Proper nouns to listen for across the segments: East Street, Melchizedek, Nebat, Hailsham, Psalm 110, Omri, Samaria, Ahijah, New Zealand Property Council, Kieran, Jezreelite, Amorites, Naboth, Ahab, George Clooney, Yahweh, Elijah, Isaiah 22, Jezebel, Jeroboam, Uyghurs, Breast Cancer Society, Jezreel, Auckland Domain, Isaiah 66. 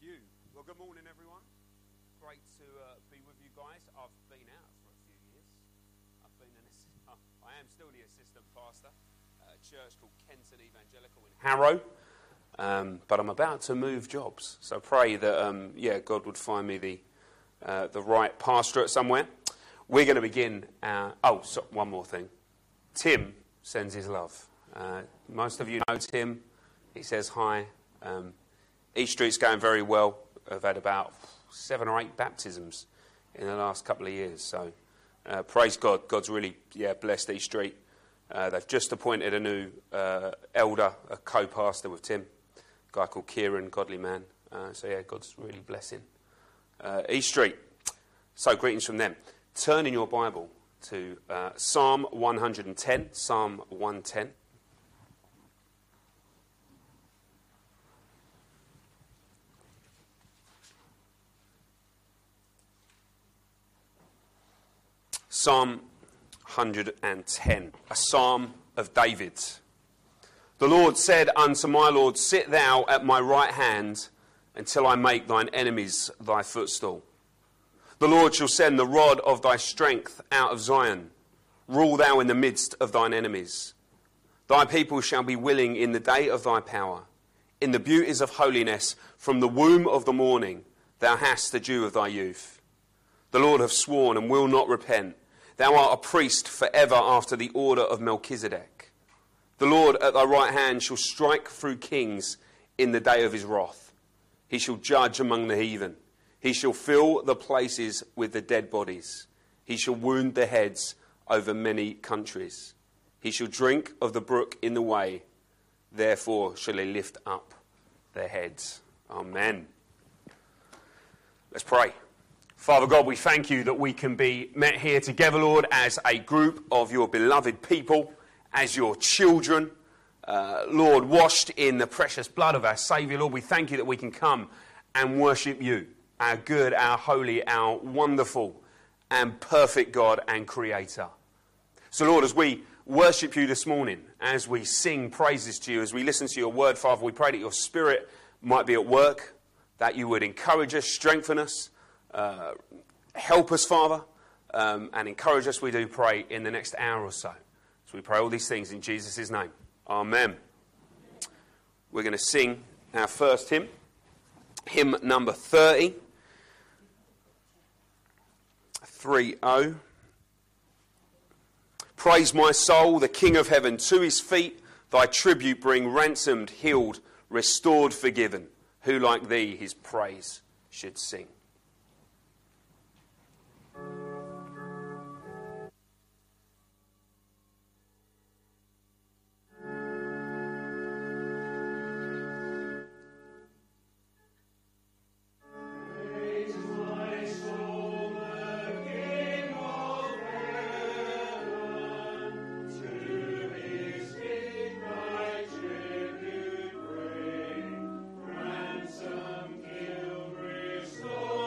Thank you. Well, good morning, everyone. Great to be with you guys. I've been out for a few years. I am still the assistant pastor at a church called Kenton Evangelical in Harrow, but I'm about to move jobs. So pray that, God would find me the right pastorate somewhere. We're going to begin our... one more thing. Tim sends his love. Most of you know Tim. He says hi. East Street's going very well. I've had about 7 or 8 baptisms in the last couple of years. So praise God. God's really blessed East Street. They've just appointed a new elder, a co-pastor with Tim, a guy called Kieran, godly man. God's really blessing East Street. So greetings from them. Turn in your Bible to Psalm 110, Psalm 110. Psalm 110, a psalm of David. The Lord said unto my Lord, sit thou at my right hand until I make thine enemies thy footstool. The Lord shall send the rod of thy strength out of Zion. Rule thou in the midst of thine enemies. Thy people shall be willing in the day of thy power. In the beauties of holiness, from the womb of the morning, thou hast the dew of thy youth. The Lord hath sworn and will not repent. Thou art a priest forever after the order of Melchizedek. The Lord at thy right hand shall strike through kings in the day of his wrath. He shall judge among the heathen. He shall fill the places with the dead bodies. He shall wound the heads over many countries. He shall drink of the brook in the way. Therefore shall they lift up their heads. Amen. Let's pray. Father God, we thank you that we can be met here together, Lord, as a group of your beloved people, as your children, Lord, washed in the precious blood of our Saviour. Lord, we thank you that we can come and worship you, our good, our holy, our wonderful and perfect God and Creator. So, Lord, as we worship you this morning, as we sing praises to you, as we listen to your word, Father, we pray that your Spirit might be at work, that you would encourage us, strengthen us, help us, Father, and encourage us, we do pray, in the next hour or so. So we pray all these things in Jesus' name. Amen. We're going to sing our first hymn, hymn number 30, 3-0. Praise my soul, the King of heaven, to his feet thy tribute bring, ransomed, healed, restored, forgiven, who like thee his praise should sing. So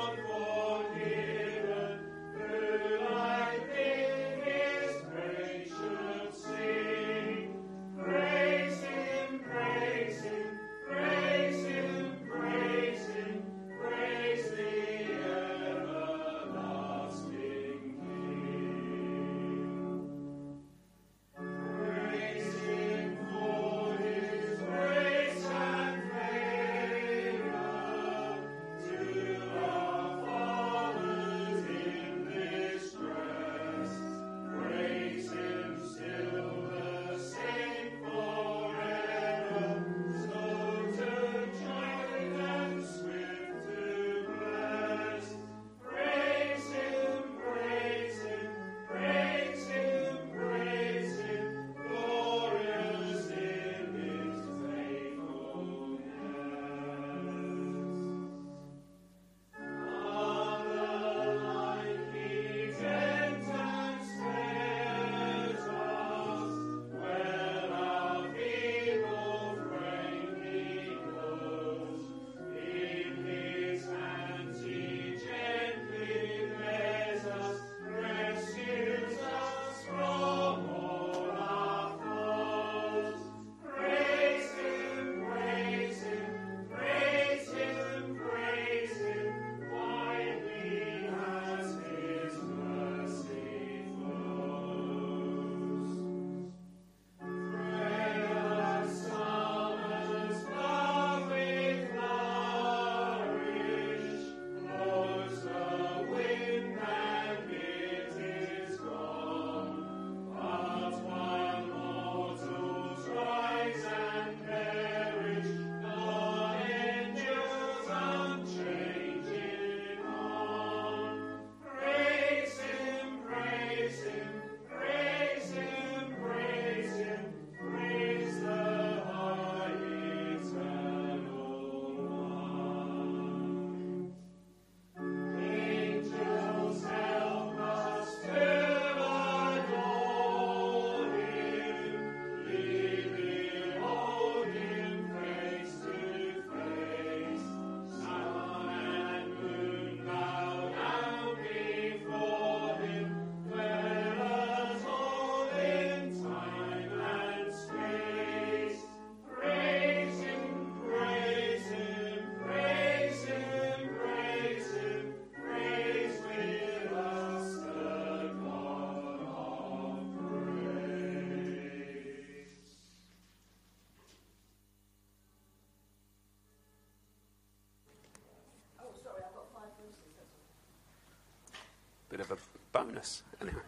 Bit of a bonus. Anyway,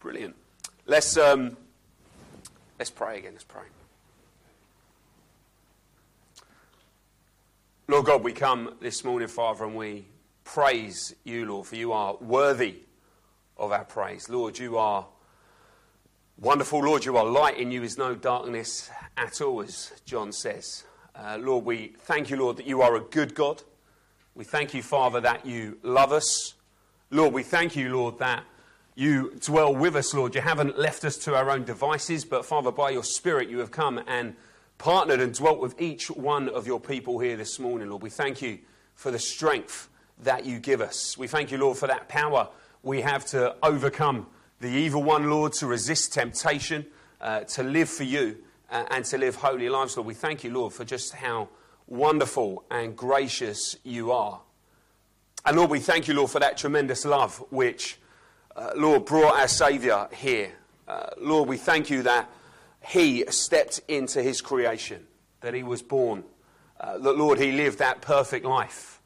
brilliant. Let's pray again. Let's pray. Lord God, we come this morning, Father, and we praise you, Lord, for you are worthy of our praise. Lord, you are wonderful. Lord, you are light. In you is no darkness at all, as John says. Lord, we thank you, Lord, that you are a good God. We thank you, Father, that you love us. Lord, we thank you, Lord, that you dwell with us, Lord. You haven't left us to our own devices, but, Father, by your Spirit, you have come and partnered and dwelt with each one of your people here this morning, Lord. We thank you for the strength that you give us. We thank you, Lord, for that power we have to overcome the evil one, Lord, to resist temptation, to live for you, and to live holy lives, Lord. We thank you, Lord, for just how wonderful and gracious you are. And Lord, we thank you, Lord, for that tremendous love which, Lord, brought our Saviour here. Lord, we thank you that he stepped into his creation, that he was born, that, Lord, he lived that perfect life,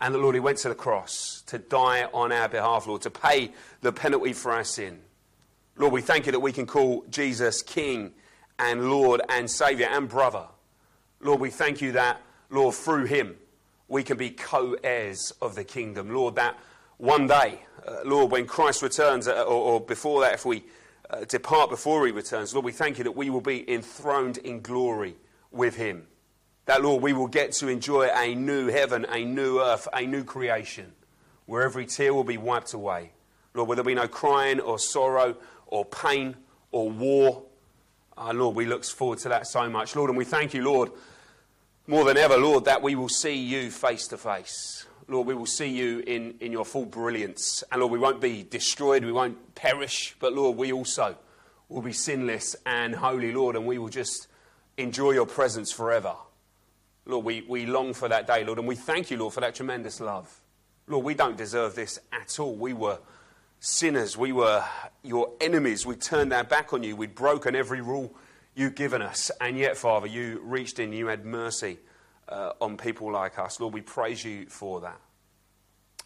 and that, Lord, he went to the cross to die on our behalf, Lord, to pay the penalty for our sin. Lord, we thank you that we can call Jesus King and Lord and Saviour and brother. Lord, we thank you that, Lord, through him, we can be co-heirs of the kingdom. Lord, that one day, Lord, when Christ returns, or before that, if we depart before he returns, Lord, we thank you that we will be enthroned in glory with him. That, Lord, we will get to enjoy a new heaven, a new earth, a new creation, where every tear will be wiped away. Lord, where there be no crying or sorrow or pain or war. Lord, we look forward to that so much. Lord, and we thank you, Lord, more than ever, Lord, that we will see you face to face. Lord, we will see you in your full brilliance. And Lord, we won't be destroyed, we won't perish, but Lord, we also will be sinless and holy, Lord, and we will just enjoy your presence forever. Lord, we long for that day, Lord, and we thank you, Lord, for that tremendous love. Lord, we don't deserve this at all. We were sinners, we were your enemies, we turned our back on you, we'd broken every rule you've given us, and yet, Father, you reached in, you had mercy on people like us. Lord, we praise you for that.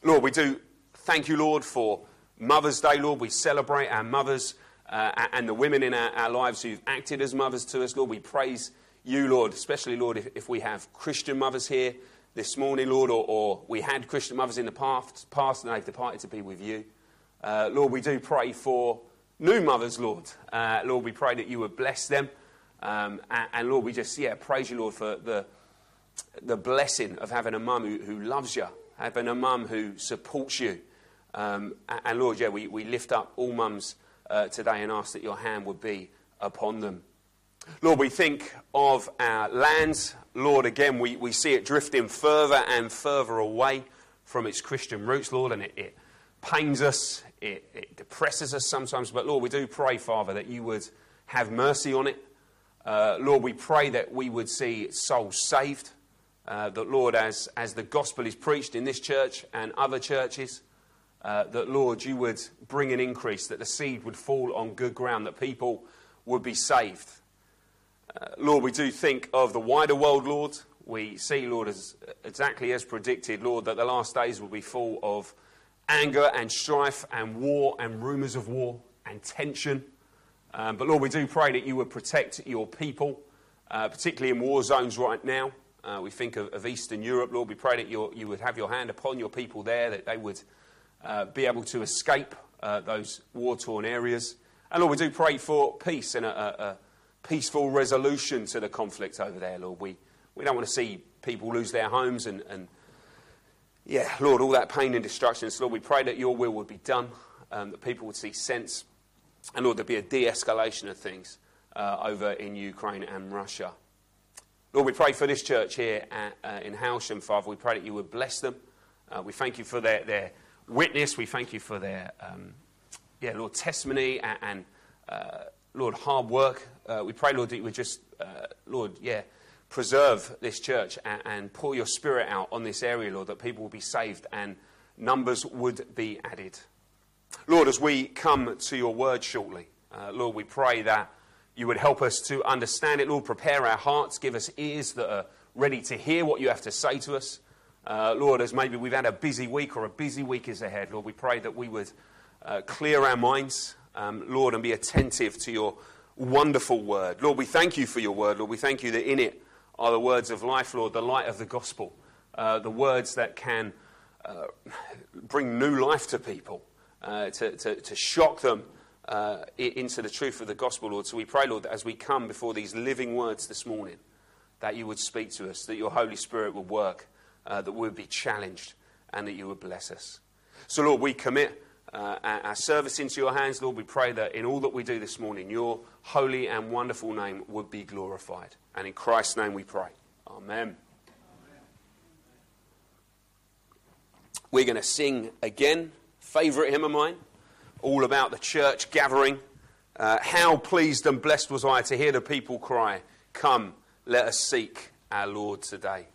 Lord, we do thank you, Lord, for Mother's Day, Lord. We celebrate our mothers and the women in our lives who've acted as mothers to us. Lord, we praise you, Lord, especially, Lord, if we have Christian mothers here this morning, Lord, or we had Christian mothers in the past and they've departed to be with you. Lord, we do pray for new mothers, Lord. Lord, we pray that you would bless them. And Lord, we just, praise you, Lord, for the blessing of having a mum who loves you, having a mum who supports you. And Lord, we lift up all mums today and ask that your hand would be upon them. Lord, we think of our lands. Lord, again, we see it drifting further and further away from its Christian roots, Lord, and it pains us, it depresses us sometimes, but Lord, we do pray, Father, that you would have mercy on it. Lord, we pray that we would see souls saved, that, Lord, as the gospel is preached in this church and other churches, that, Lord, you would bring an increase, that the seed would fall on good ground, that people would be saved. Lord, we do think of the wider world, Lord. We see, Lord, as exactly as predicted, Lord, that the last days will be full of anger and strife and war and rumours of war and tension. But Lord, we do pray that you would protect your people, particularly in war zones right now. We think of Eastern Europe, Lord. We pray that you would have your hand upon your people there, that they would be able to escape those war-torn areas. And Lord, we do pray for peace and a peaceful resolution to the conflict over there, Lord. We don't want to see people lose their homes and Lord, all that pain and destruction. So, Lord, we pray that your will would be done, that people would see sense, and, Lord, there'd be a de-escalation of things over in Ukraine and Russia. Lord, we pray for this church here in Hailsham, Father. We pray that you would bless them. We thank you for their witness. We thank you for their, Lord, testimony and Lord, hard work. We pray, Lord, that you would just, preserve this church and pour your Spirit out on this area, Lord, that people will be saved and numbers would be added. Lord, as we come to your word shortly, Lord, we pray that you would help us to understand it. Lord, prepare our hearts, give us ears that are ready to hear what you have to say to us. Lord, as maybe we've had a busy week or a busy week is ahead, Lord, we pray that we would clear our minds, Lord, and be attentive to your wonderful word. Lord, we thank you for your word. Lord, we thank you that in it are the words of life, Lord, the light of the gospel, the words that can bring new life to people, to shock them into the truth of the gospel, Lord. So we pray, Lord, that as we come before these living words this morning, that you would speak to us, that your Holy Spirit would work, that we would be challenged, and that you would bless us. So, Lord, we commit our service into your hands, Lord. We pray that in all that we do this morning, your holy and wonderful name would be glorified. And in Christ's name we pray. Amen. We're going to sing again, favourite hymn of mine, all about the church gathering. How pleased and blessed was I to hear the people cry, "Come, let us seek our Lord today."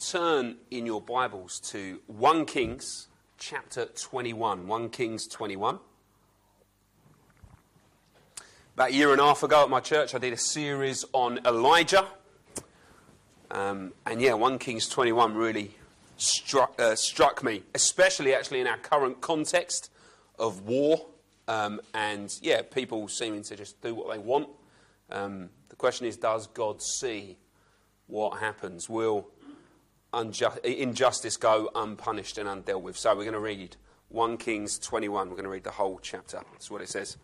Turn in your Bibles to 1 Kings chapter 21, 1 Kings 21. About a year and a half ago at my church, I did a series on Elijah. And 1 Kings 21 really struck me, especially actually in our current context of war, and yeah, people seeming to just do what they want. The question is, does God see what happens? Will injustice go unpunished and undealt with? So we're going to read 1 Kings 21. We're going to read the whole chapter. That's what it says.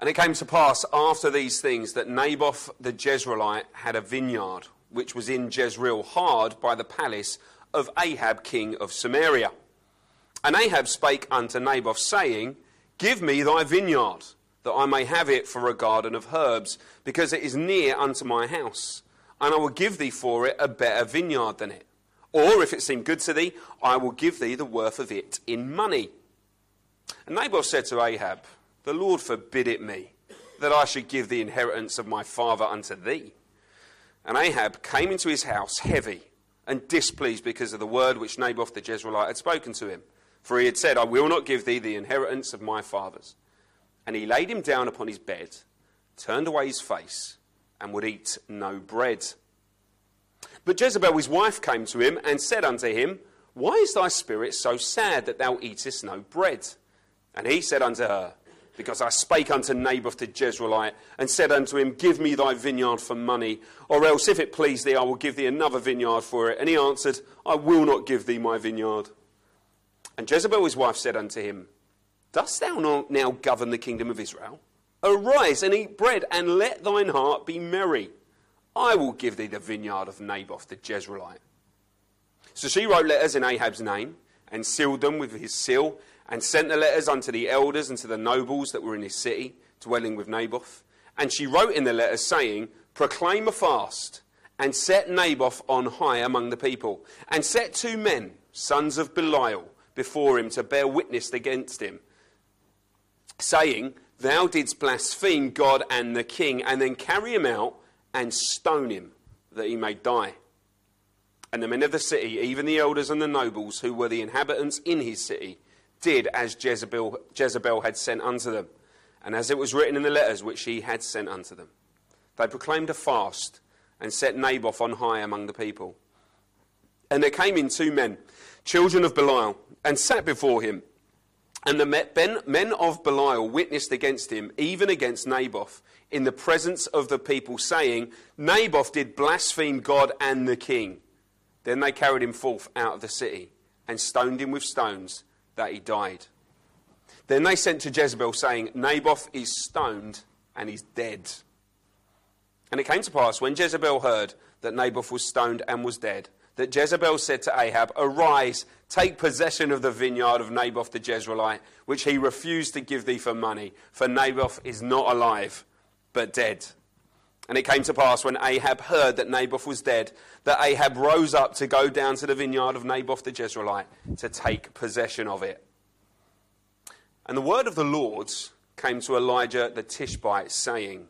And it came to pass after these things that Naboth the Jezreelite had a vineyard, which was in Jezreel, hard by the palace of Ahab king of Samaria. And Ahab spake unto Naboth, saying, Give me thy vineyard, that I may have it for a garden of herbs, because it is near unto my house. And I will give thee for it a better vineyard than it. Or, if it seem good to thee, I will give thee the worth of it in money. And Naboth said to Ahab, The Lord forbid it me, that I should give the inheritance of my father unto thee. And Ahab came into his house heavy and displeased because of the word which Naboth the Jezreelite had spoken to him. For he had said, I will not give thee the inheritance of my fathers. And he laid him down upon his bed, turned away his face, and would eat no bread. But Jezebel his wife came to him and said unto him, Why is thy spirit so sad that thou eatest no bread? And he said unto her, Because I spake unto Naboth the Jezreelite, and said unto him, Give me thy vineyard for money, or else, if it please thee, I will give thee another vineyard for it. And he answered, I will not give thee my vineyard. And Jezebel his wife said unto him, Dost thou not now govern the kingdom of Israel? Arise and eat bread, and let thine heart be merry. I will give thee the vineyard of Naboth the Jezreelite. So she wrote letters in Ahab's name, and sealed them with his seal, and sent the letters unto the elders and to the nobles that were in his city, dwelling with Naboth. And she wrote in the letters, saying, Proclaim a fast, and set Naboth on high among the people, and set two men, sons of Belial, before him to bear witness against him, saying, Thou didst blaspheme God and the king, and then carry him out and stone him, that he may die. And the men of the city, even the elders and the nobles, who were the inhabitants in his city, did as Jezebel had sent unto them, and as it was written in the letters which she had sent unto them. They proclaimed a fast, and set Naboth on high among the people. And there came in two men, children of Belial, and sat before him. And the men of Belial witnessed against him, even against Naboth, in the presence of the people, saying, Naboth did blaspheme God and the king. Then they carried him forth out of the city, and stoned him with stones, that he died. Then they sent to Jezebel, saying, Naboth is stoned and is dead. And it came to pass, when Jezebel heard that Naboth was stoned and was dead, that Jezebel said to Ahab, Arise, take possession of the vineyard of Naboth the Jezreelite, which he refused to give thee for money, for Naboth is not alive, but dead. And it came to pass, when Ahab heard that Naboth was dead, that Ahab rose up to go down to the vineyard of Naboth the Jezreelite to take possession of it. And the word of the Lord came to Elijah the Tishbite, saying,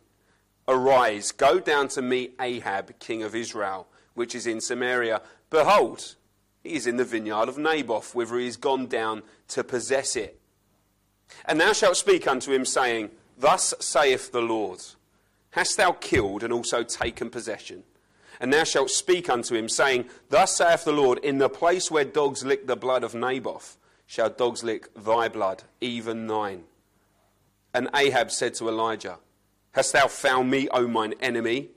Arise, go down to meet Ahab king of Israel, which is in Samaria. Behold, he is in the vineyard of Naboth, whither he is gone down to possess it. And thou shalt speak unto him, saying, Thus saith the Lord, Hast thou killed and also taken possession? And thou shalt speak unto him, saying, Thus saith the Lord, In the place where dogs lick the blood of Naboth, shall dogs lick thy blood, even thine. And Ahab said to Elijah, Hast thou found me, O mine enemy?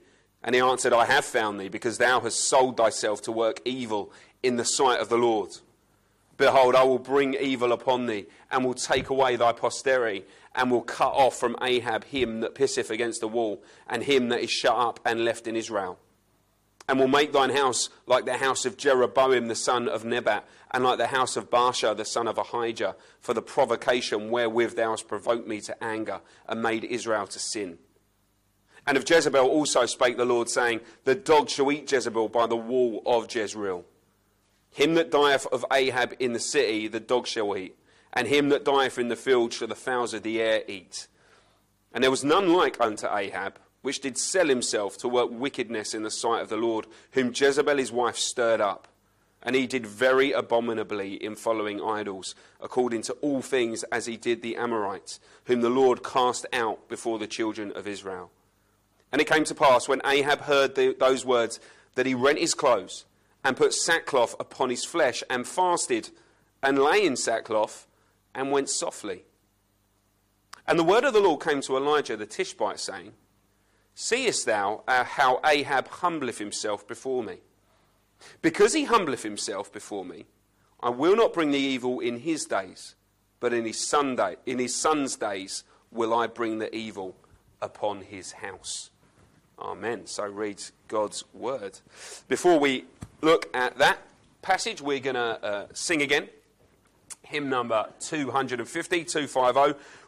And he answered, I have found thee, because thou hast sold thyself to work evil in the sight of the Lord. Behold, I will bring evil upon thee, and will take away thy posterity, and will cut off from Ahab him that pisseth against the wall, and him that is shut up and left in Israel. And will make thine house like the house of Jeroboam the son of Nebat, and like the house of Baasha the son of Ahijah, for the provocation wherewith thou hast provoked me to anger, and made Israel to sin. And of Jezebel also spake the Lord, saying, The dog shall eat Jezebel by the wall of Jezreel. Him that dieth of Ahab in the city, the dog shall eat, and him that dieth in the field shall the fowls of the air eat. And there was none like unto Ahab, which did sell himself to work wickedness in the sight of the Lord, whom Jezebel his wife stirred up. And he did very abominably in following idols, according to all things as he did the Amorites, whom the Lord cast out before the children of Israel. And it came to pass, when Ahab heard those words, that he rent his clothes, and put sackcloth upon his flesh, and fasted, and lay in sackcloth, and went softly. And the word of the Lord came to Elijah the Tishbite, saying, Seest thou how Ahab humbleth himself before me? Because he humbleth himself before me, I will not bring the evil in his days, but in his son's days will I bring the evil upon his house. Amen. So reads God's word. Before we look at that passage, we're going to sing again. Hymn number 250.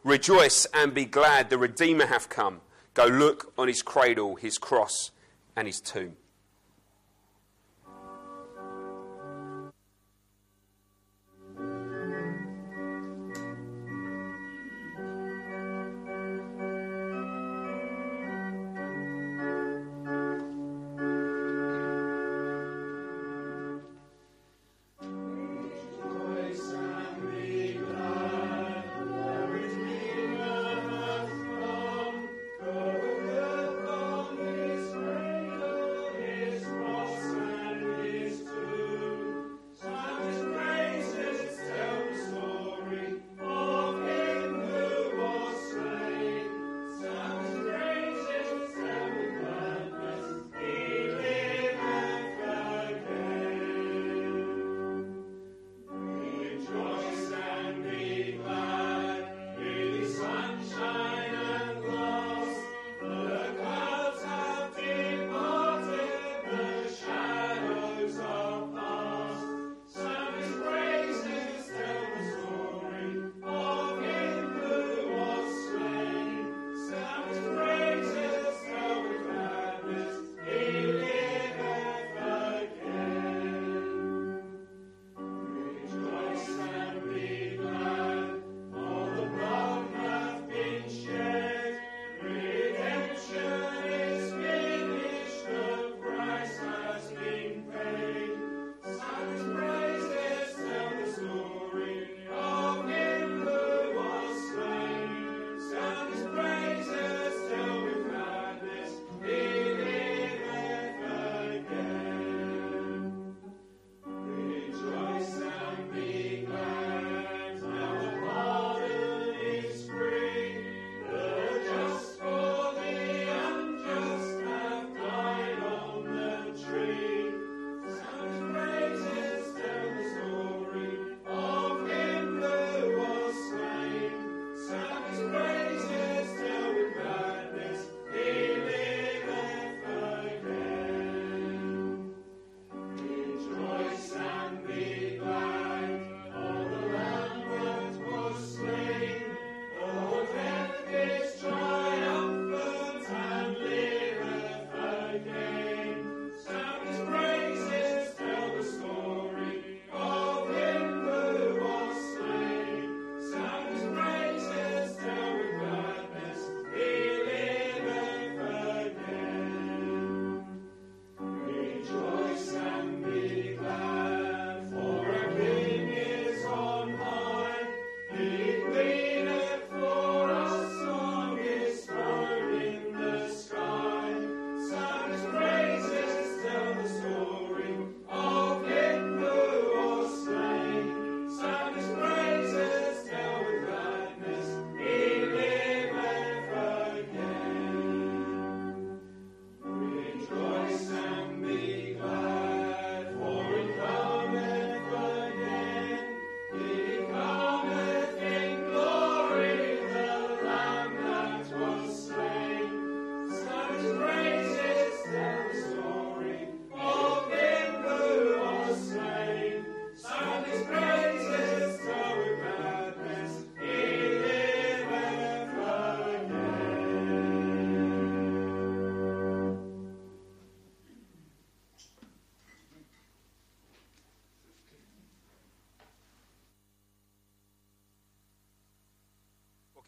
Rejoice and be glad, the Redeemer hath come. Go look on his cradle, his cross, and his tomb.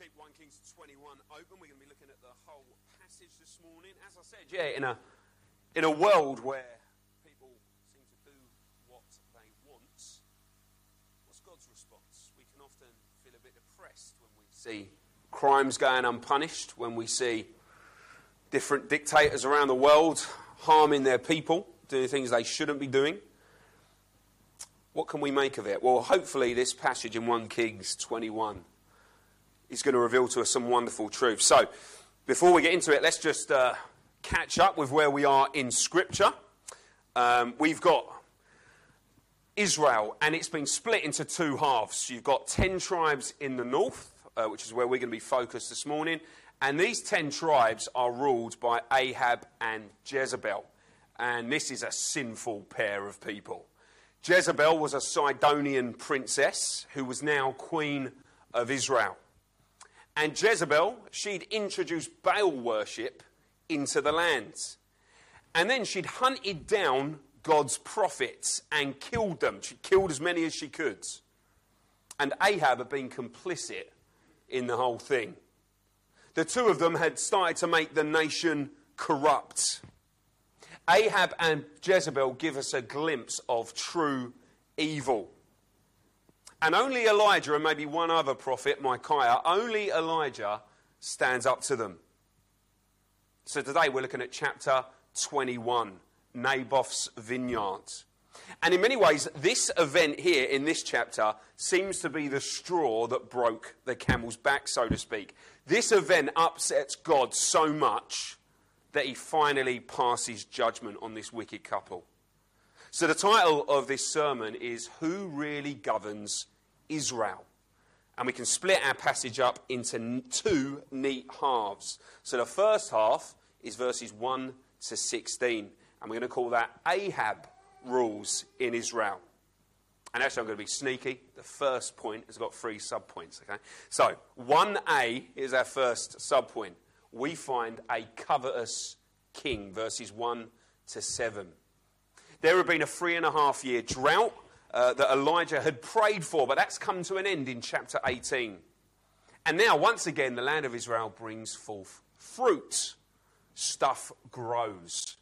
Keep 1 Kings 21 open. We're going to be looking at the whole passage this morning. As I said, in a world where people seem to do what they want, what's God's response? We can often feel a bit depressed when we see crimes going unpunished, when we see different dictators around the world harming their people, doing things they shouldn't be doing. What can we make of it? Well, hopefully this passage in 1 Kings 21 is going to reveal to us some wonderful truth. So, before we get into it, let's just catch up with where we are in Scripture. We've got Israel, and it's been split into two halves. You've got 10 tribes in the north, which is where we're going to be focused this morning. And these 10 tribes are ruled by Ahab and Jezebel. And this is a sinful pair of people. Jezebel was a Sidonian princess who was now queen of Israel. And Jezebel, she'd introduced Baal worship into the land. And then she'd hunted down God's prophets and killed them. She killed as many as she could. And Ahab had been complicit in the whole thing. The two of them had started to make the nation corrupt. Ahab and Jezebel give us a glimpse of true evil. And only Elijah, and maybe one other prophet, Micaiah, only Elijah stands up to them. So today we're looking at chapter 21, Naboth's vineyard. And in many ways, this event here in this chapter seems to be the straw that broke the camel's back, so to speak. This event upsets God so much that he finally passes judgment on this wicked couple. So the title of this sermon is Who Really Governs Israel? And we can split our passage up into two neat halves. So the first half is verses 1 to 16. And we're going to call that Ahab rules in Israel. And actually I'm going to be sneaky. The first point has got 3 subpoints. Okay? So 1a is our first subpoint. We find a covetous king, verses 1 to 7. There had been a 3.5-year drought that Elijah had prayed for, but that's come to an end in chapter 18. And now, once again, the land of Israel brings forth fruit. Stuff grows.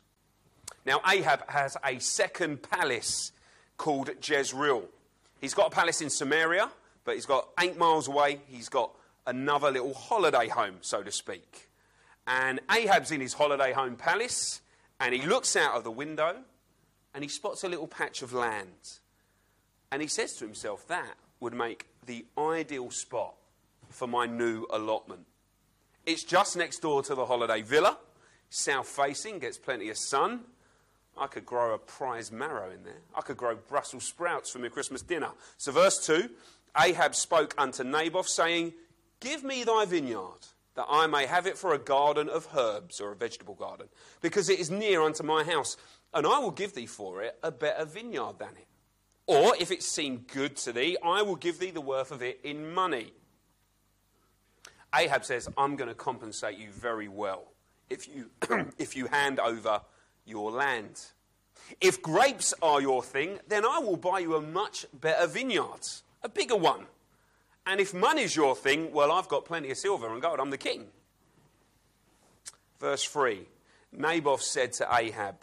Now, Ahab has a second palace called Jezreel. He's got a palace in Samaria, but he's got 8 miles away. He's got another little holiday home, so to speak. And Ahab's in his holiday home palace, and he looks out of the window, and he spots a little patch of land. And he says to himself, that would make the ideal spot for my new allotment. It's just next door to the holiday villa, south-facing, gets plenty of sun. I could grow a prize marrow in there. I could grow Brussels sprouts for my Christmas dinner. So verse 2, Ahab spoke unto Naboth, saying, Give me thy vineyard, that I may have it for a garden of herbs, or a vegetable garden, because it is near unto my house, and I will give thee for it a better vineyard than it. Or, if it seem good to thee, I will give thee the worth of it in money. Ahab says, I'm going to compensate you very well if you hand over your land. If grapes are your thing, then I will buy you a much better vineyard, a bigger one. And if money's your thing, well, I've got plenty of silver and gold. I'm the king. Verse 3, Naboth said to Ahab,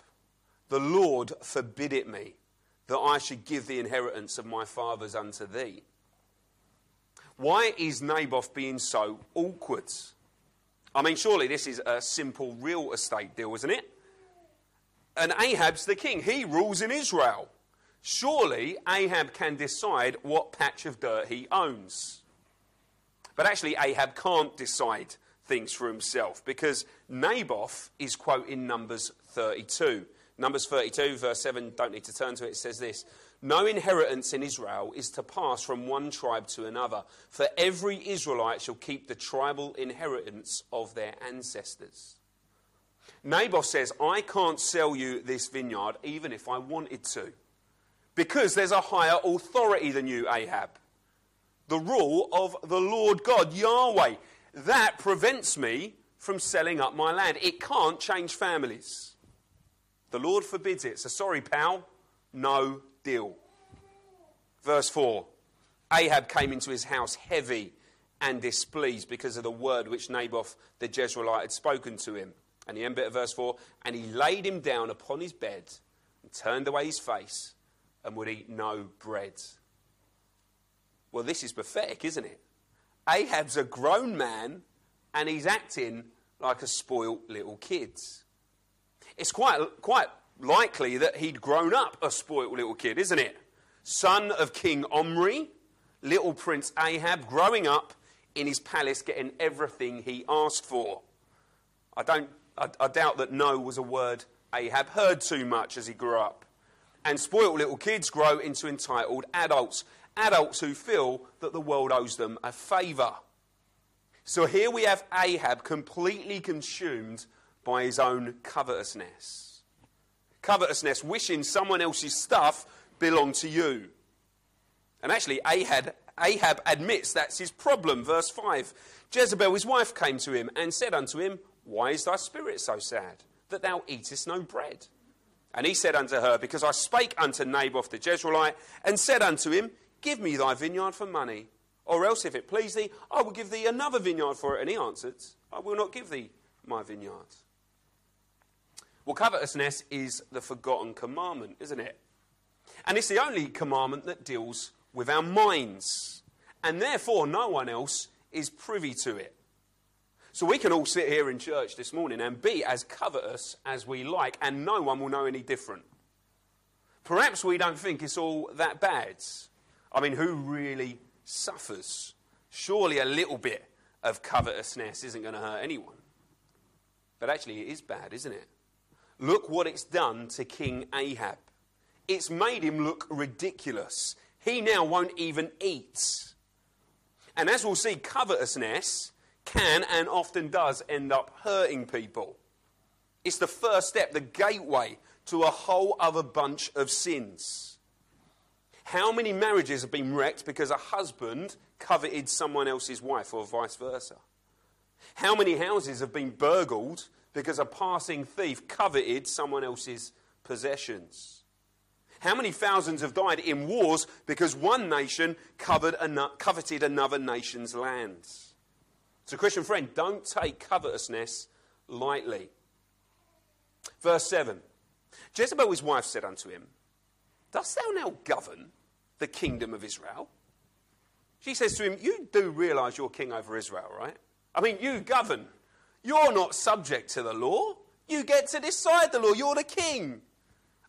The Lord forbid it me, that I should give the inheritance of my fathers unto thee. Why is Naboth being so awkward? I mean, surely this is a simple real estate deal, isn't it? And Ahab's the king. He rules in Israel. Surely Ahab can decide what patch of dirt he owns. But actually Ahab can't decide things for himself because Naboth is quoting Numbers 32. Numbers 32, verse 7, don't need to turn to it, it says this, No inheritance in Israel is to pass from one tribe to another, for every Israelite shall keep the tribal inheritance of their ancestors. Naboth says, I can't sell you this vineyard even if I wanted to. Because there's a higher authority than you, Ahab. The rule of the Lord God, Yahweh. That prevents me from selling up my land. It can't change families. The Lord forbids it. So sorry, pal. No deal. Verse 4. Ahab came into his house heavy and displeased because of the word which Naboth the Jezreelite had spoken to him. And the end bit of verse 4. And he laid him down upon his bed and turned away his face. And would eat no bread. Well, this is pathetic, isn't it? Ahab's a grown man, and he's acting like a spoilt little kid. It's quite likely that he'd grown up a spoilt little kid, isn't it? son of King Omri, little Prince Ahab, growing up in his palace, getting everything he asked for. I doubt that no was a word Ahab heard too much as he grew up. And spoilt little kids grow into entitled adults, adults who feel that the world owes them a favour. So here we have Ahab completely consumed by his own covetousness. Covetousness, wishing someone else's stuff belonged to you. And actually, Ahab admits that's his problem. Verse 5, Jezebel, his wife, came to him and said unto him, Why is thy spirit so sad, that thou eatest no bread? And he said unto her, Because I spake unto Naboth the Jezreelite, and said unto him, Give me thy vineyard for money, or else, if it please thee, I will give thee another vineyard for it. And he answered, I will not give thee my vineyard. Well, covetousness is the forgotten commandment, isn't it? And it's the only commandment that deals with our minds, and therefore no one else is privy to it. So we can all sit here in church this morning and be as covetous as we like, and no one will know any different. Perhaps we don't think it's all that bad. I mean, who really suffers? Surely a little bit of covetousness isn't going to hurt anyone. But actually it is bad, isn't it? Look what it's done to King Ahab. It's made him look ridiculous. He now won't even eat. And as we'll see, covetousness can and often does end up hurting people. It's the first step, the gateway to a whole other bunch of sins. How many marriages have been wrecked because a husband coveted someone else's wife or vice versa? How many houses have been burgled because a passing thief coveted someone else's possessions? How many thousands have died in wars because one nation coveted another nation's lands? So, Christian friend, don't take covetousness lightly. Verse 7, Jezebel his wife said unto him, Dost thou now govern the kingdom of Israel? She says to him, You do realise you're king over Israel, right? I mean, you govern. You're not subject to the law. You get to decide the law. You're the king.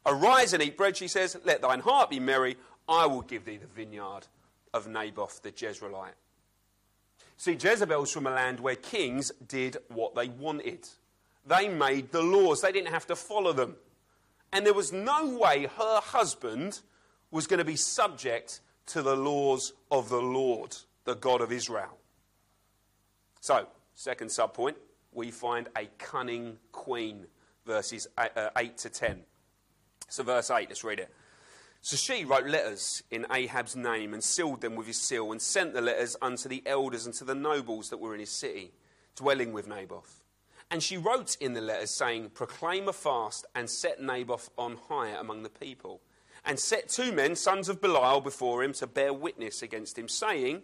Arise and eat bread, she says, let thine heart be merry, I will give thee the vineyard of Naboth the Jezreelite. See, Jezebel's from a land where kings did what they wanted. They made the laws, they didn't have to follow them. And there was no way her husband was going to be subject to the laws of the Lord, the God of Israel. So, second subpoint, we find a cunning queen, verses 8 to 10. So verse 8, let's read it. So she wrote letters in Ahab's name and sealed them with his seal and sent the letters unto the elders and to the nobles that were in his city, dwelling with Naboth. And she wrote in the letters, saying, Proclaim a fast and set Naboth on high among the people. And set two men, sons of Belial, before him to bear witness against him, saying,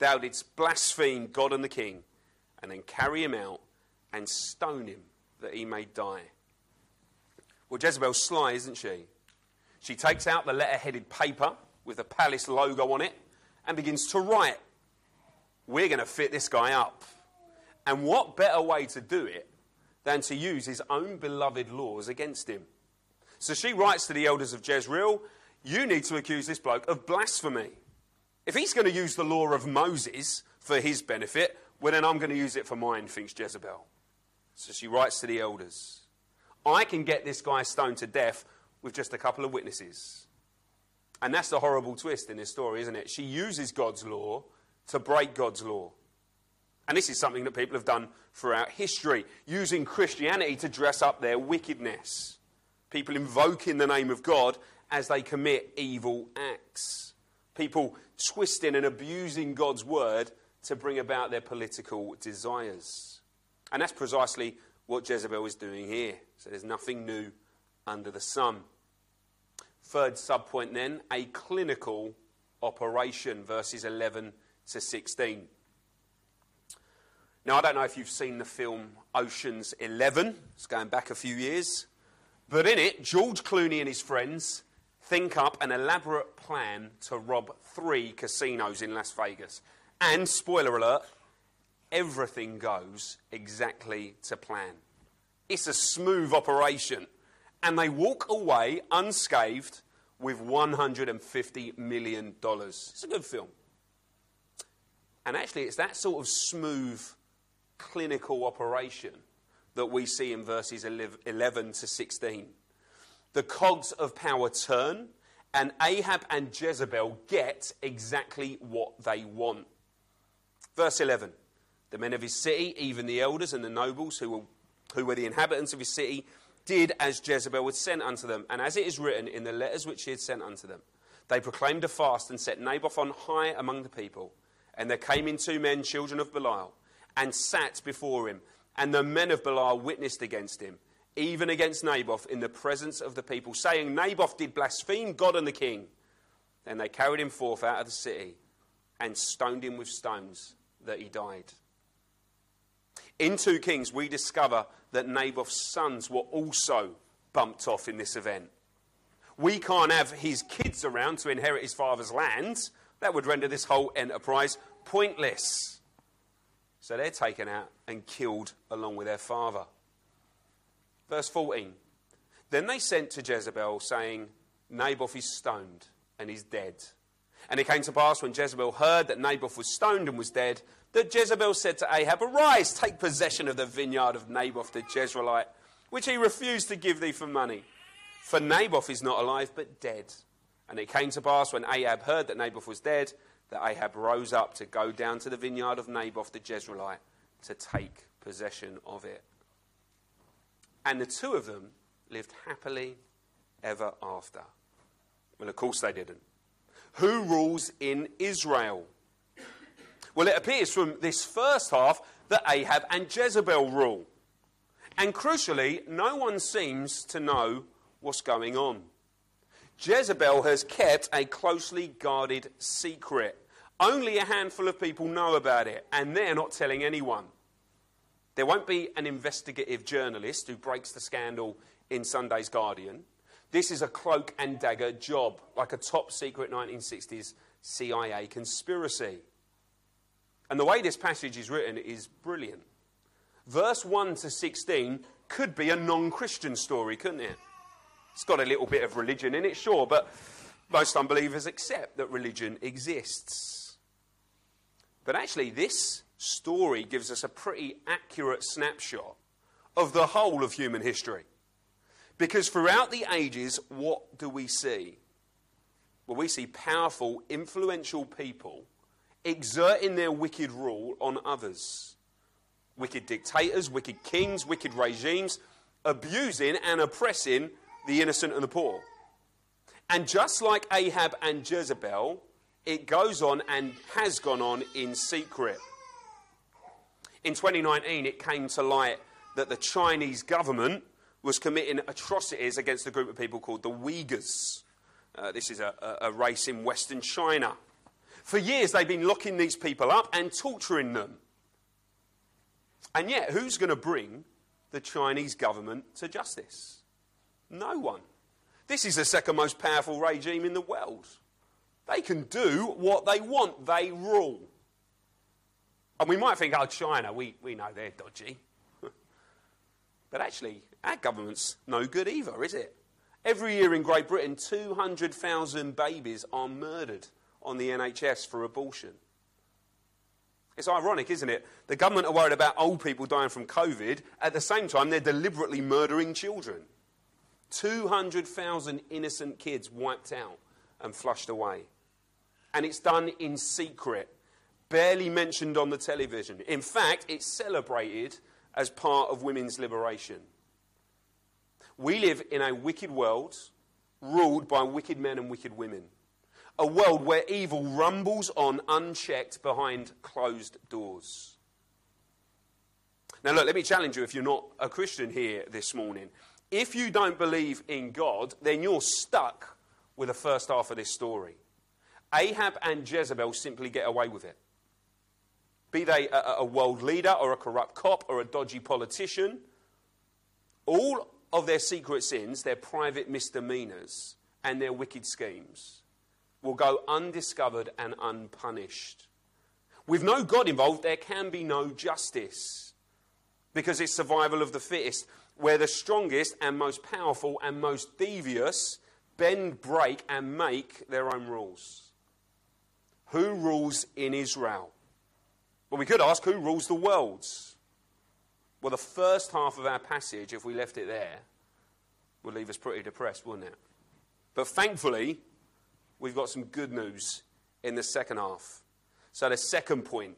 Thou didst blaspheme God and the king. And then carry him out and stone him that he may die. Well, Jezebel's sly, isn't she? She takes out the letter-headed paper with the palace logo on it and begins to write, We're going to fit this guy up. And what better way to do it than to use his own beloved laws against him? So she writes to the elders of Jezreel, You need to accuse this bloke of blasphemy. If he's going to use the law of Moses for his benefit, well, then I'm going to use it for mine, thinks Jezebel. So she writes to the elders, I can get this guy stoned to death with just a couple of witnesses. And that's the horrible twist in this story, isn't it? She uses God's law to break God's law. And this is something that people have done throughout history, using Christianity to dress up their wickedness. People invoking the name of God as they commit evil acts. People twisting and abusing God's word to bring about their political desires. And that's precisely what Jezebel is doing here. So there's nothing new under the sun. Third subpoint then, a clinical operation, verses 11 to 16. Now, I don't know if you've seen the film Ocean's 11. It's going back a few years. But in it, George Clooney and his friends think up an elaborate plan to rob 3 casinos in Las Vegas. And, spoiler alert, everything goes exactly to plan. It's a smooth operation. And they walk away unscathed with $150 million. It's a good film. And actually, it's that sort of smooth, clinical operation that we see in verses 11 to 16. The cogs of power turn, and Ahab and Jezebel get exactly what they want. Verse 11, the men of his city, even the elders and the nobles who were the inhabitants of his city, did as Jezebel had sent unto them, and as it is written in the letters which she had sent unto them. They proclaimed a fast and set Naboth on high among the people. And there came in two men, children of Belial, and sat before him. And the men of Belial witnessed against him, even against Naboth, in the presence of the people, saying, Naboth did blaspheme God and the king. Then they carried him forth out of the city and stoned him with stones, that he died. In 2 Kings, we discover that Naboth's sons were also bumped off in this event. We can't have his kids around to inherit his father's land. That would render this whole enterprise pointless. So they're taken out and killed along with their father. Verse 14. Then they sent to Jezebel, saying, Naboth is stoned and is dead. And it came to pass, when Jezebel heard that Naboth was stoned and was dead, that Jezebel said to Ahab, Arise, take possession of the vineyard of Naboth the Jezreelite, which he refused to give thee for money. For Naboth is not alive, but dead. And it came to pass, when Ahab heard that Naboth was dead, that Ahab rose up to go down to the vineyard of Naboth the Jezreelite to take possession of it. And the two of them lived happily ever after. Well, of course they didn't. Who rules in Israel? Well, it appears from this first half that Ahab and Jezebel rule. And crucially, no one seems to know what's going on. Jezebel has kept a closely guarded secret. Only a handful of people know about it, and they're not telling anyone. There won't be an investigative journalist who breaks the scandal in Sunday's Guardian. This is a cloak and dagger job, like a top secret 1960s CIA conspiracy. And the way this passage is written is brilliant. Verse 1 to 16 could be a non-Christian story, couldn't it? It's got a little bit of religion in it, sure, but most unbelievers accept that religion exists. But actually, this story gives us a pretty accurate snapshot of the whole of human history. Because throughout the ages, what do we see? Well, we see powerful, influential people exerting their wicked rule on others. Wicked dictators, wicked kings, wicked regimes, abusing and oppressing the innocent and the poor. And just like Ahab and Jezebel, it goes on and has gone on in secret. In 2019, it came to light that the Chinese government was committing atrocities against a group of people called the Uyghurs. This is a race in Western China. For years, they've been locking these people up and torturing them. And yet, who's going to bring the Chinese government to justice? No one. This is the second most powerful regime in the world. They can do what they want. They rule. And we might think, oh, China, we know they're dodgy. But actually, our government's no good either, is it? Every year in Great Britain, 200,000 babies are murdered on the NHS for abortion. It's ironic, isn't it? The government are worried about old people dying from COVID. At the same time, they're deliberately murdering children. 200,000 innocent kids wiped out and flushed away. And it's done in secret, barely mentioned on the television. In fact, it's celebrated as part of women's liberation. We live in a wicked world ruled by wicked men and wicked women. A world where evil rumbles on unchecked behind closed doors. Now look, let me challenge you if you're not a Christian here this morning. If you don't believe in God, then you're stuck with the first half of this story. Ahab and Jezebel simply get away with it. Be they a world leader or a corrupt cop or a dodgy politician, all of their secret sins, their private misdemeanors and their wicked schemes will go undiscovered and unpunished. With no God involved, there can be no justice because it's survival of the fittest, where the strongest and most powerful and most devious bend, break, and make their own rules. Who rules in Israel? Well, we could ask, who rules the world? Well, the first half of our passage, if we left it there, would leave us pretty depressed, wouldn't it? But thankfully, we've got some good news in the second half. So the second point,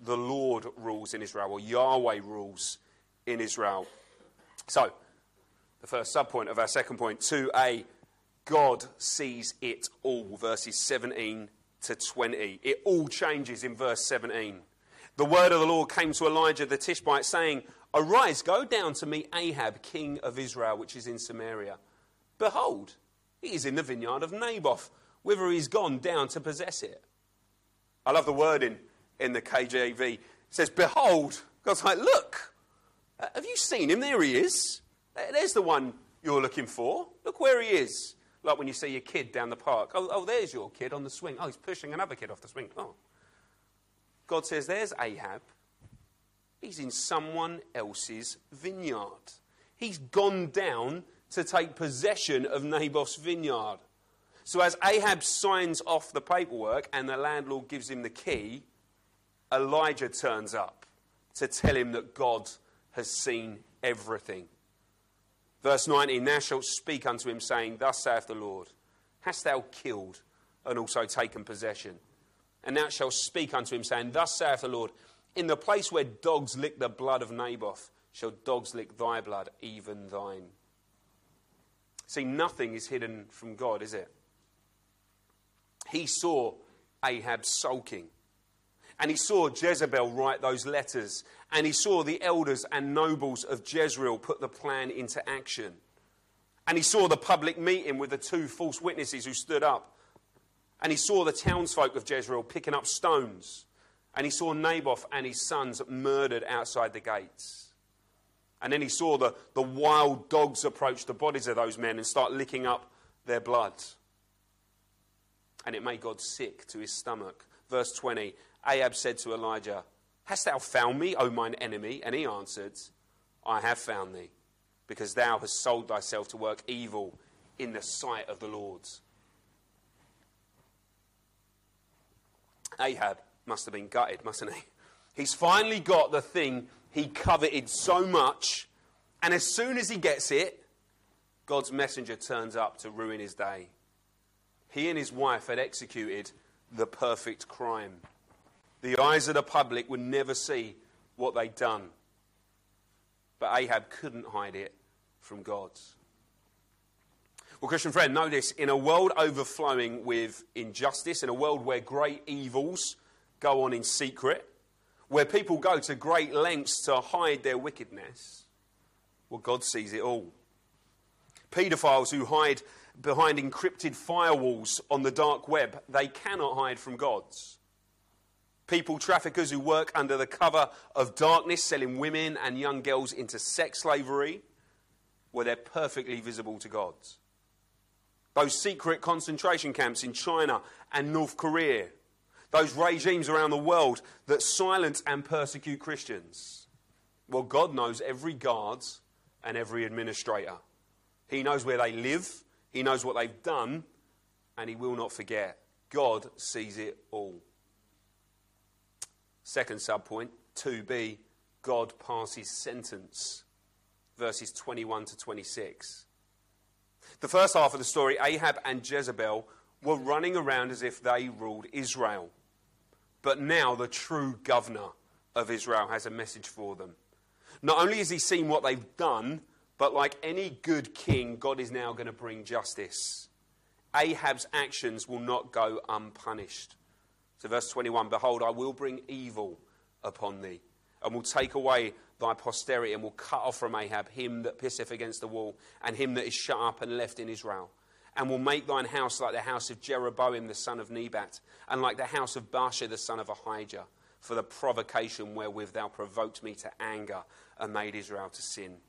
the Lord rules in Israel, or Yahweh rules in Israel. So, the first subpoint of our second point, 2a, God sees it all, verses 17 to 20. It all changes in verse 17. The word of the Lord came to Elijah the Tishbite, saying, "Arise, go down to meet Ahab, king of Israel, which is in Samaria. Behold, he is in the vineyard of Naboth, whither he's gone down to possess it." I love the wording in the KJV. It says, "Behold." God's like, "Look, have you seen him? There he is. There's the one you're looking for. Look where he is." Like when you see your kid down the park. Oh, there's your kid on the swing. Oh, he's pushing another kid off the swing. Oh. God says, there's Ahab. He's in someone else's vineyard. He's gone down to take possession of Naboth's vineyard. So as Ahab signs off the paperwork and the landlord gives him the key, Elijah turns up to tell him that God has seen everything. Verse 19, "Thou shalt speak unto him, saying, Thus saith the Lord, hast thou killed and also taken possession? And thou shalt speak unto him, saying, Thus saith the Lord, in the place where dogs lick the blood of Naboth, shall dogs lick thy blood, even thine." See, nothing is hidden from God, is it? He saw Ahab sulking. And he saw Jezebel write those letters. And he saw the elders and nobles of Jezreel put the plan into action. And he saw the public meeting with the two false witnesses who stood up. And he saw the townsfolk of Jezreel picking up stones. And he saw Naboth and his sons murdered outside the gates. And then he saw the wild dogs approach the bodies of those men and start licking up their blood. And it made God sick to his stomach. Verse 20, "Ahab said to Elijah, Hast thou found me, O mine enemy? And he answered, I have found thee, because thou hast sold thyself to work evil in the sight of the Lord." Ahab must have been gutted, mustn't he? He's finally got the thing he coveted so much, and as soon as he gets it, God's messenger turns up to ruin his day. He and his wife had executed the perfect crime. The eyes of the public would never see what they'd done. But Ahab couldn't hide it from God. Well, Christian friend, notice, in a world overflowing with injustice, in a world where great evils go on in secret, where people go to great lengths to hide their wickedness, well, God sees it all. Paedophiles who hide behind encrypted firewalls on the dark web, they cannot hide from God. People traffickers who work under the cover of darkness, selling women and young girls into sex slavery, where they're perfectly visible to God. Those secret concentration camps in China and North Korea. Those regimes around the world that silence and persecute Christians. Well, God knows every guard and every administrator. He knows where they live. He knows what they've done. And he will not forget. God sees it all. Second subpoint, 2b, God passes sentence. Verses 21 to 26. The first half of the story, Ahab and Jezebel were running around as if they ruled Israel. But now the true governor of Israel has a message for them. Not only has he seen what they've done, but like any good king, God is now going to bring justice. Ahab's actions will not go unpunished. So verse 21, "Behold, I will bring evil upon thee, and will take away thy posterity, and will cut off from Ahab him that pisseth against the wall, and him that is shut up and left in Israel. And will make thine house like the house of Jeroboam the son of Nebat, and like the house of Baasha the son of Ahijah, for the provocation wherewith thou provoked me to anger, and made Israel to sin.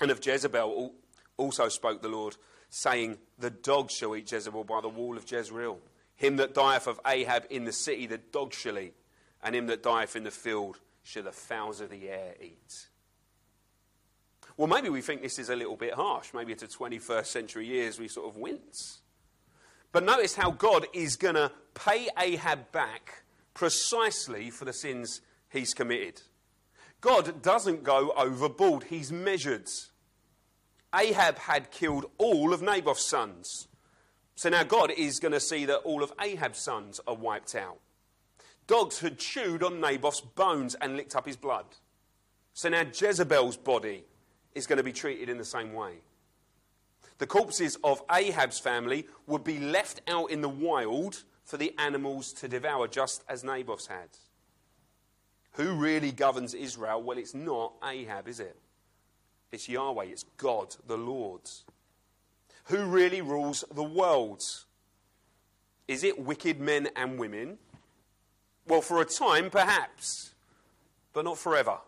And of Jezebel also spoke the Lord, saying, The dogs shall eat Jezebel by the wall of Jezreel. Him that dieth of Ahab in the city, the dogs shall eat, and him that dieth in the field, shall the fowls of the air eat." Well, maybe we think this is a little bit harsh. Maybe to 21st century years, we sort of wince. But notice how God is going to pay Ahab back precisely for the sins he's committed. God doesn't go overboard. He's measured. Ahab had killed all of Naboth's sons. So now God is going to see that all of Ahab's sons are wiped out. Dogs had chewed on Naboth's bones and licked up his blood. So now Jezebel's body is going to be treated in the same way. The corpses of Ahab's family would be left out in the wild for the animals to devour, just as Naboth's had. Who really governs Israel? Well, it's not Ahab, is it? It's Yahweh, it's God, the Lord. Who really rules the world? Is it wicked men and women? Well, for a time, perhaps, but not forever.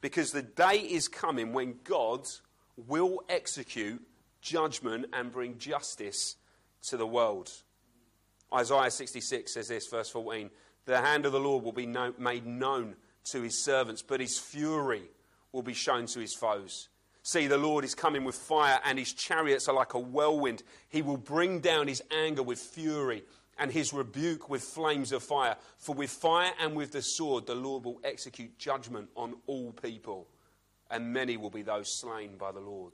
Because the day is coming when God will execute judgment and bring justice to the world. Isaiah 66 says this, verse 14, "The hand of the Lord will be made known to his servants, but his fury will be shown to his foes. See, the Lord is coming with fire, and his chariots are like a whirlwind. He will bring down his anger with fury, and his rebuke with flames of fire. For with fire and with the sword, the Lord will execute judgment on all people, and many will be those slain by the Lord."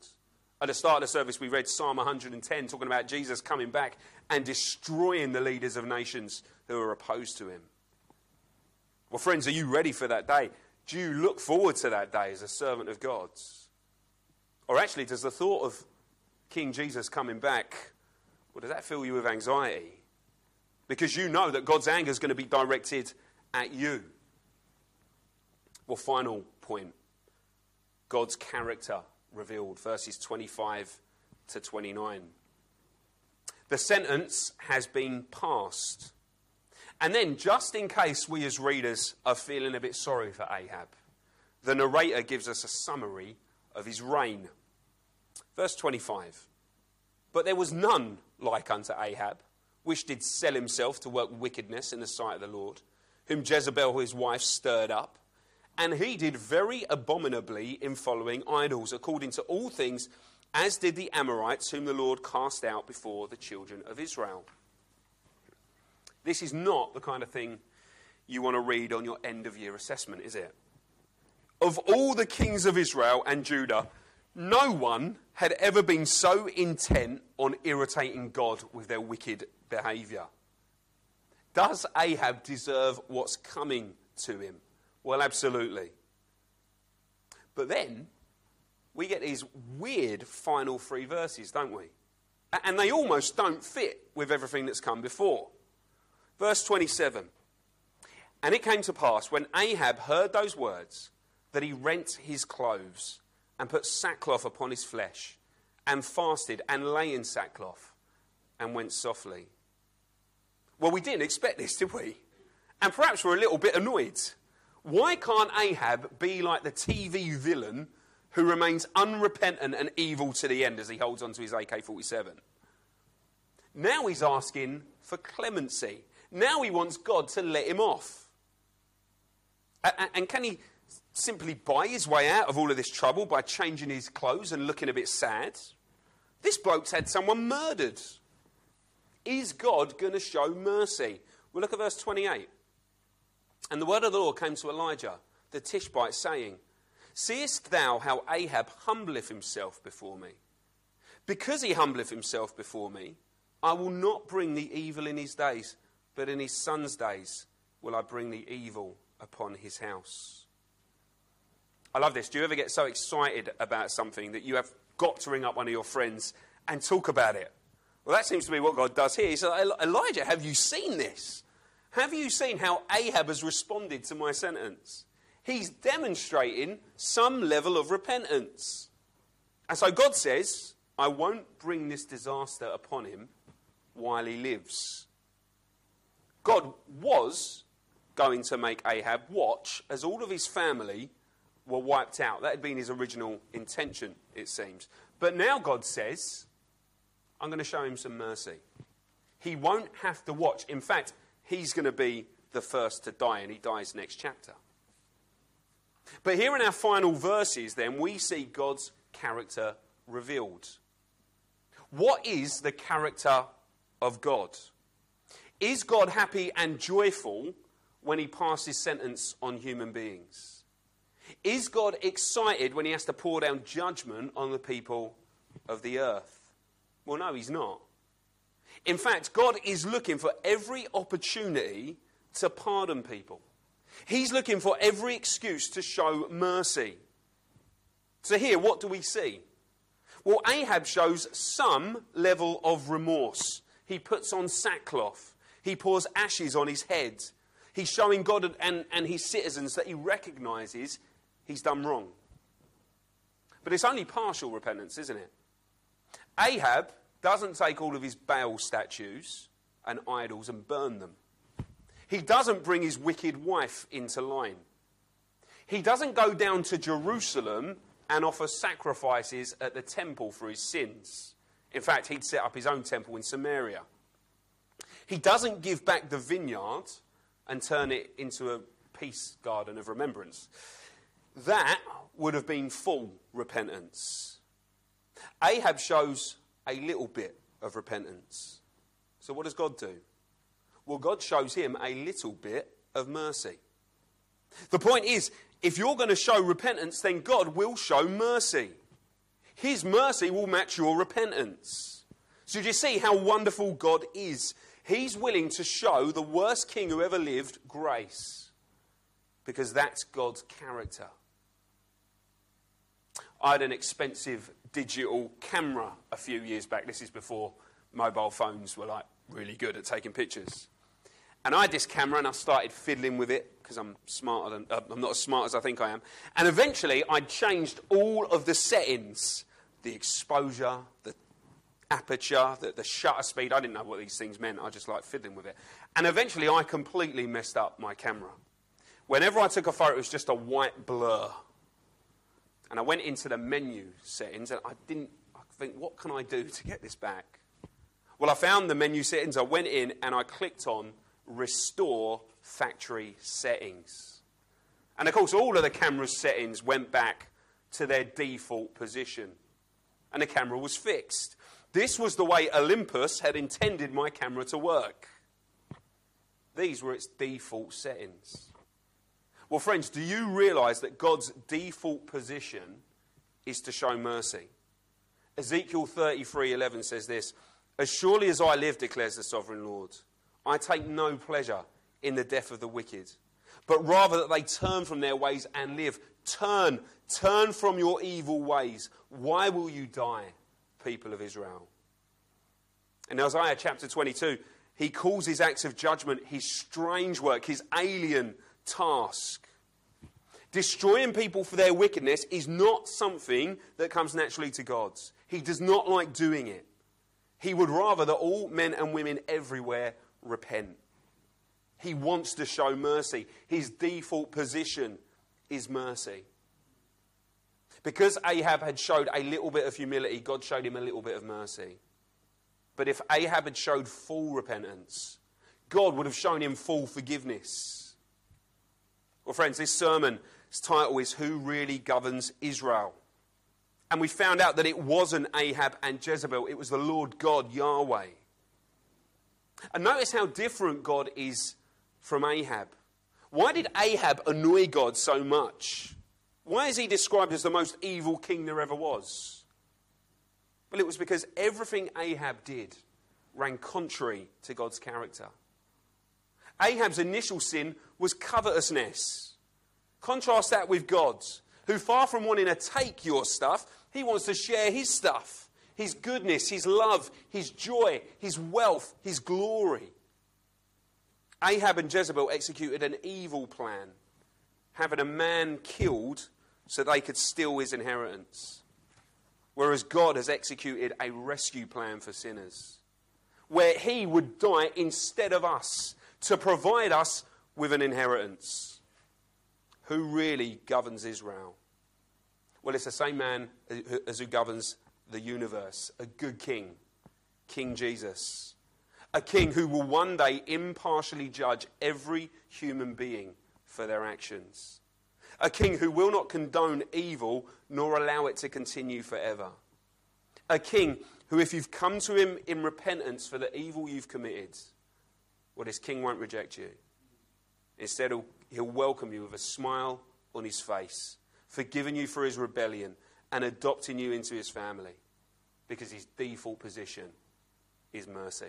At the start of the service, we read Psalm 110, talking about Jesus coming back and destroying the leaders of nations who are opposed to him. Well, friends, are you ready for that day? Do you look forward to that day as a servant of God? Or actually, does the thought of King Jesus coming back, well, does that fill you with anxiety? Because you know that God's anger is going to be directed at you. Well, final point. God's character revealed, verses 25 to 29. The sentence has been passed. And then, just in case we as readers are feeling a bit sorry for Ahab, the narrator gives us a summary of his reign. Verse 25. "But there was none like unto Ahab, which did sell himself to work wickedness in the sight of the Lord, whom Jezebel his wife stirred up. And he did very abominably in following idols, according to all things, as did the Amorites, whom the Lord cast out before the children of Israel." This is not the kind of thing you want to read on your end-of-year assessment, is it? Of all the kings of Israel and Judah, no one had ever been so intent on irritating God with their wicked behaviour. Does Ahab deserve what's coming to him? Well, absolutely. But then we get these weird final three verses, don't we? And they almost don't fit with everything that's come before. Verse 27. "And it came to pass, when Ahab heard those words, that he rent his clothes and put sackcloth upon his flesh, and fasted and lay in sackcloth, and went softly." Well, we didn't expect this, did we? And perhaps we're a little bit annoyed. Why can't Ahab be like the TV villain who remains unrepentant and evil to the end as he holds on to his AK-47? Now he's asking for clemency. Now he wants God to let him off. And can he simply buy his way out of all of this trouble by changing his clothes and looking a bit sad? This bloke's had someone murdered. Is God going to show mercy? Well, look at verse 28. "And the word of the Lord came to Elijah the Tishbite, saying, Seest thou how Ahab humbleth himself before me? Because he humbleth himself before me, I will not bring the evil in his days, but in his son's days will I bring the evil upon his house." I love this. Do you ever get so excited about something that you have got to ring up one of your friends and talk about it? Well, that seems to be what God does here. He says, "Elijah, have you seen this? Have you seen how Ahab has responded to my sentence? He's demonstrating some level of repentance." And so God says, "I won't bring this disaster upon him while he lives." God was going to make Ahab watch as all of his family were wiped out. That had been his original intention, it seems. But now God says, "I'm going to show him some mercy. He won't have to watch. In fact, he's going to be the first to die," and he dies next chapter. But here in our final verses, then, we see God's character revealed. What is the character of God? Is God happy and joyful when he passes sentence on human beings? Is God excited when he has to pour down judgment on the people of the earth? Well, no, he's not. In fact, God is looking for every opportunity to pardon people. He's looking for every excuse to show mercy. So here, what do we see? Well, Ahab shows some level of remorse. He puts on sackcloth. He pours ashes on his head. He's showing God and his citizens that he recognises he's done wrong. But it's only partial repentance, isn't it? Ahab doesn't take all of his Baal statues and idols and burn them. He doesn't bring his wicked wife into line. He doesn't go down to Jerusalem and offer sacrifices at the temple for his sins. In fact, he'd set up his own temple in Samaria. He doesn't give back the vineyard and turn it into a peace garden of remembrance. That would have been full repentance. Ahab shows a little bit of repentance. So what does God do? Well, God shows him a little bit of mercy. The point is, if you're going to show repentance, then God will show mercy. His mercy will match your repentance. So do you see how wonderful God is? He's willing to show the worst king who ever lived grace, because that's God's character. I had an expensive digital camera a few years back. This is before mobile phones were like really good at taking pictures. And I had this camera and I started fiddling with it because I'm not as smart as I think I am. And eventually I changed all of the settings, the exposure, the aperture, the shutter speed. I didn't know what these things meant. I just liked fiddling with it. And eventually I completely messed up my camera. Whenever I took a photo, it was just a white blur. And I went into the menu settings and I think, what can I do to get this back? Well, I found the menu settings. I went in and I clicked on Restore Factory Settings. And of course, all of the camera's settings went back to their default position. And the camera was fixed. This was the way Olympus had intended my camera to work. These were its default settings. Well, friends, do you realise that God's default position is to show mercy? Ezekiel 33:11 says this, "As surely as I live, declares the sovereign Lord, I take no pleasure in the death of the wicked, but rather that they turn from their ways and live. Turn from your evil ways. Why will you die, people of Israel?" In Isaiah chapter 22, he calls his acts of judgment his strange work, his alien task. Destroying people for their wickedness is not something that comes naturally to God. He does not like doing it. He would rather that all men and women everywhere repent. He wants to show mercy. His default position is mercy. Because Ahab had showed a little bit of humility, God showed him a little bit of mercy. But if Ahab had showed full repentance, God would have shown him full forgiveness. Well, friends, this sermon's title is Who Really Governs Israel? And we found out that it wasn't Ahab and Jezebel, it was the Lord God, Yahweh. And notice how different God is from Ahab. Why did Ahab annoy God so much? Why is he described as the most evil king there ever was? Well, it was because everything Ahab did ran contrary to God's character. Ahab's initial sin was covetousness. Contrast that with God's, who far from wanting to take your stuff, he wants to share his stuff. His goodness, his love, his joy, his wealth, his glory. Ahab and Jezebel executed an evil plan, having a man killed so they could steal his inheritance. Whereas God has executed a rescue plan for sinners, where he would die instead of us to provide us with an inheritance. Who really governs Israel? Well, it's the same man as who governs the universe, a good king, King Jesus, a king who will one day impartially judge every human being for their actions, a king who will not condone evil nor allow it to continue forever. A king who, if you've come to him in repentance for the evil you've committed, well, this king won't reject you. Instead, he'll welcome you with a smile on his face, forgiving you for his rebellion and adopting you into his family, because his default position is mercy.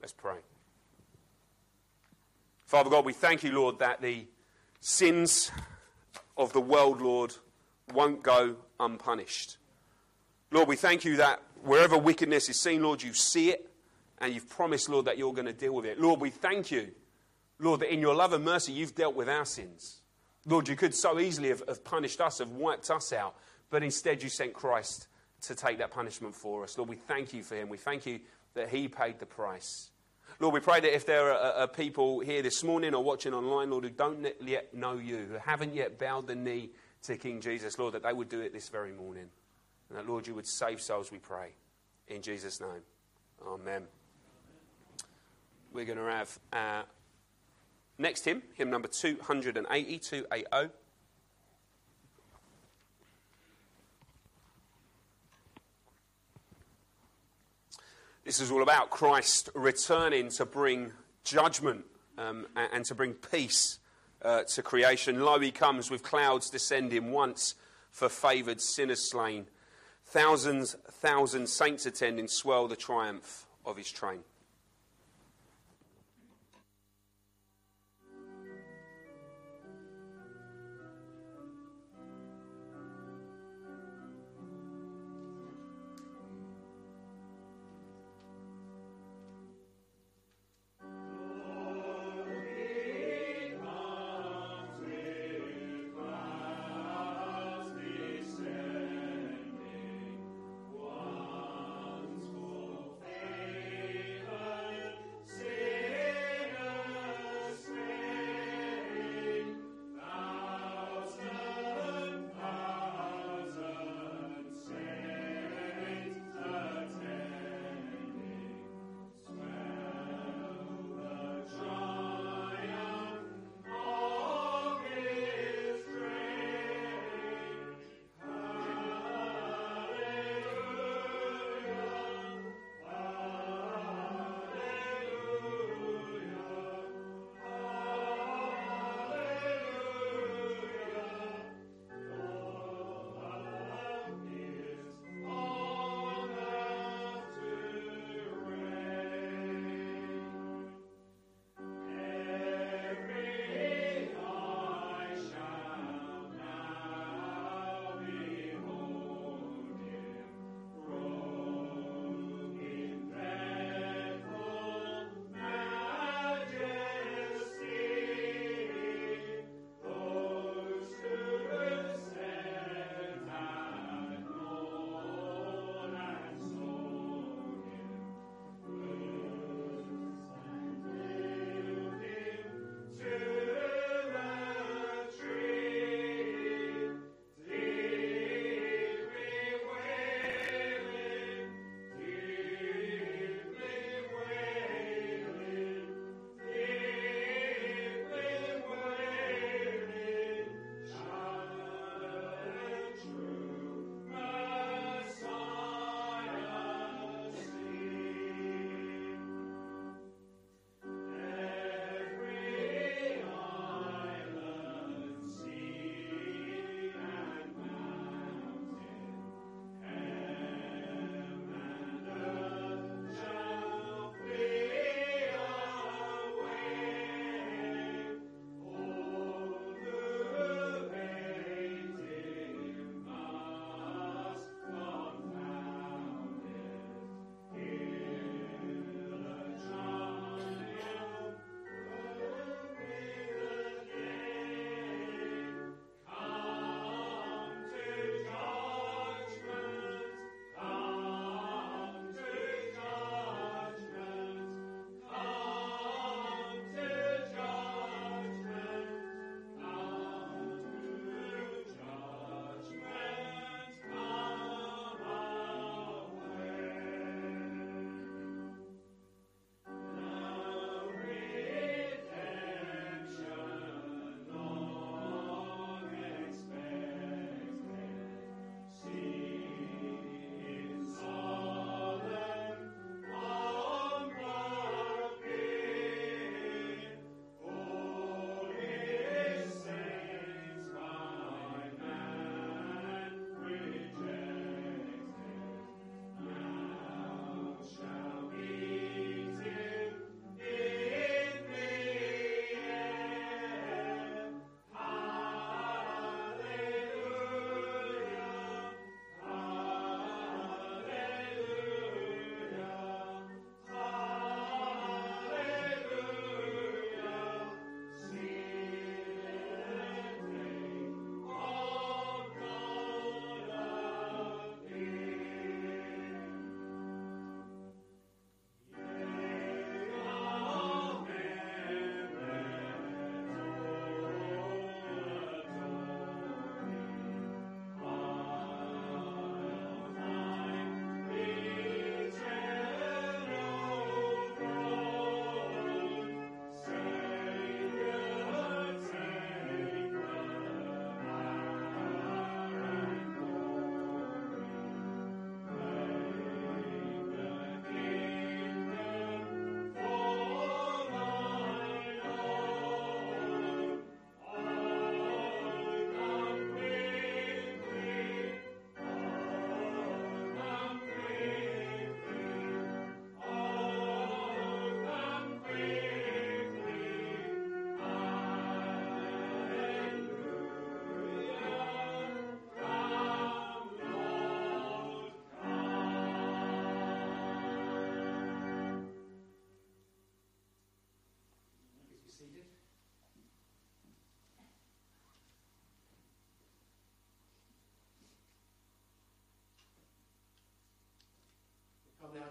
Let's pray. Father God, we thank you, Lord, that the sins of the world, Lord, won't go unpunished. Lord, we thank you that wherever wickedness is seen, Lord, you see it, and you've promised, Lord, that you're going to deal with it. Lord, we thank you, Lord, that in your love and mercy, you've dealt with our sins. Lord, you could so easily have punished us, have wiped us out, but instead you sent Christ to take that punishment for us. Lord, we thank you for him. We thank you that he paid the price. Lord, we pray that if there are people here this morning or watching online, Lord, who don't yet know you, who haven't yet bowed the knee to King Jesus, Lord, that they would do it this very morning. And that, Lord, you would save souls, we pray. In Jesus' name. Amen. We're going to have our next hymn, hymn number 280, 280. This is all about Christ returning to bring judgment and to bring peace to creation. Lo, he comes with clouds descending, once for favoured sinners slain. Thousands, thousands saints attending swell the triumph of his train.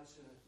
answer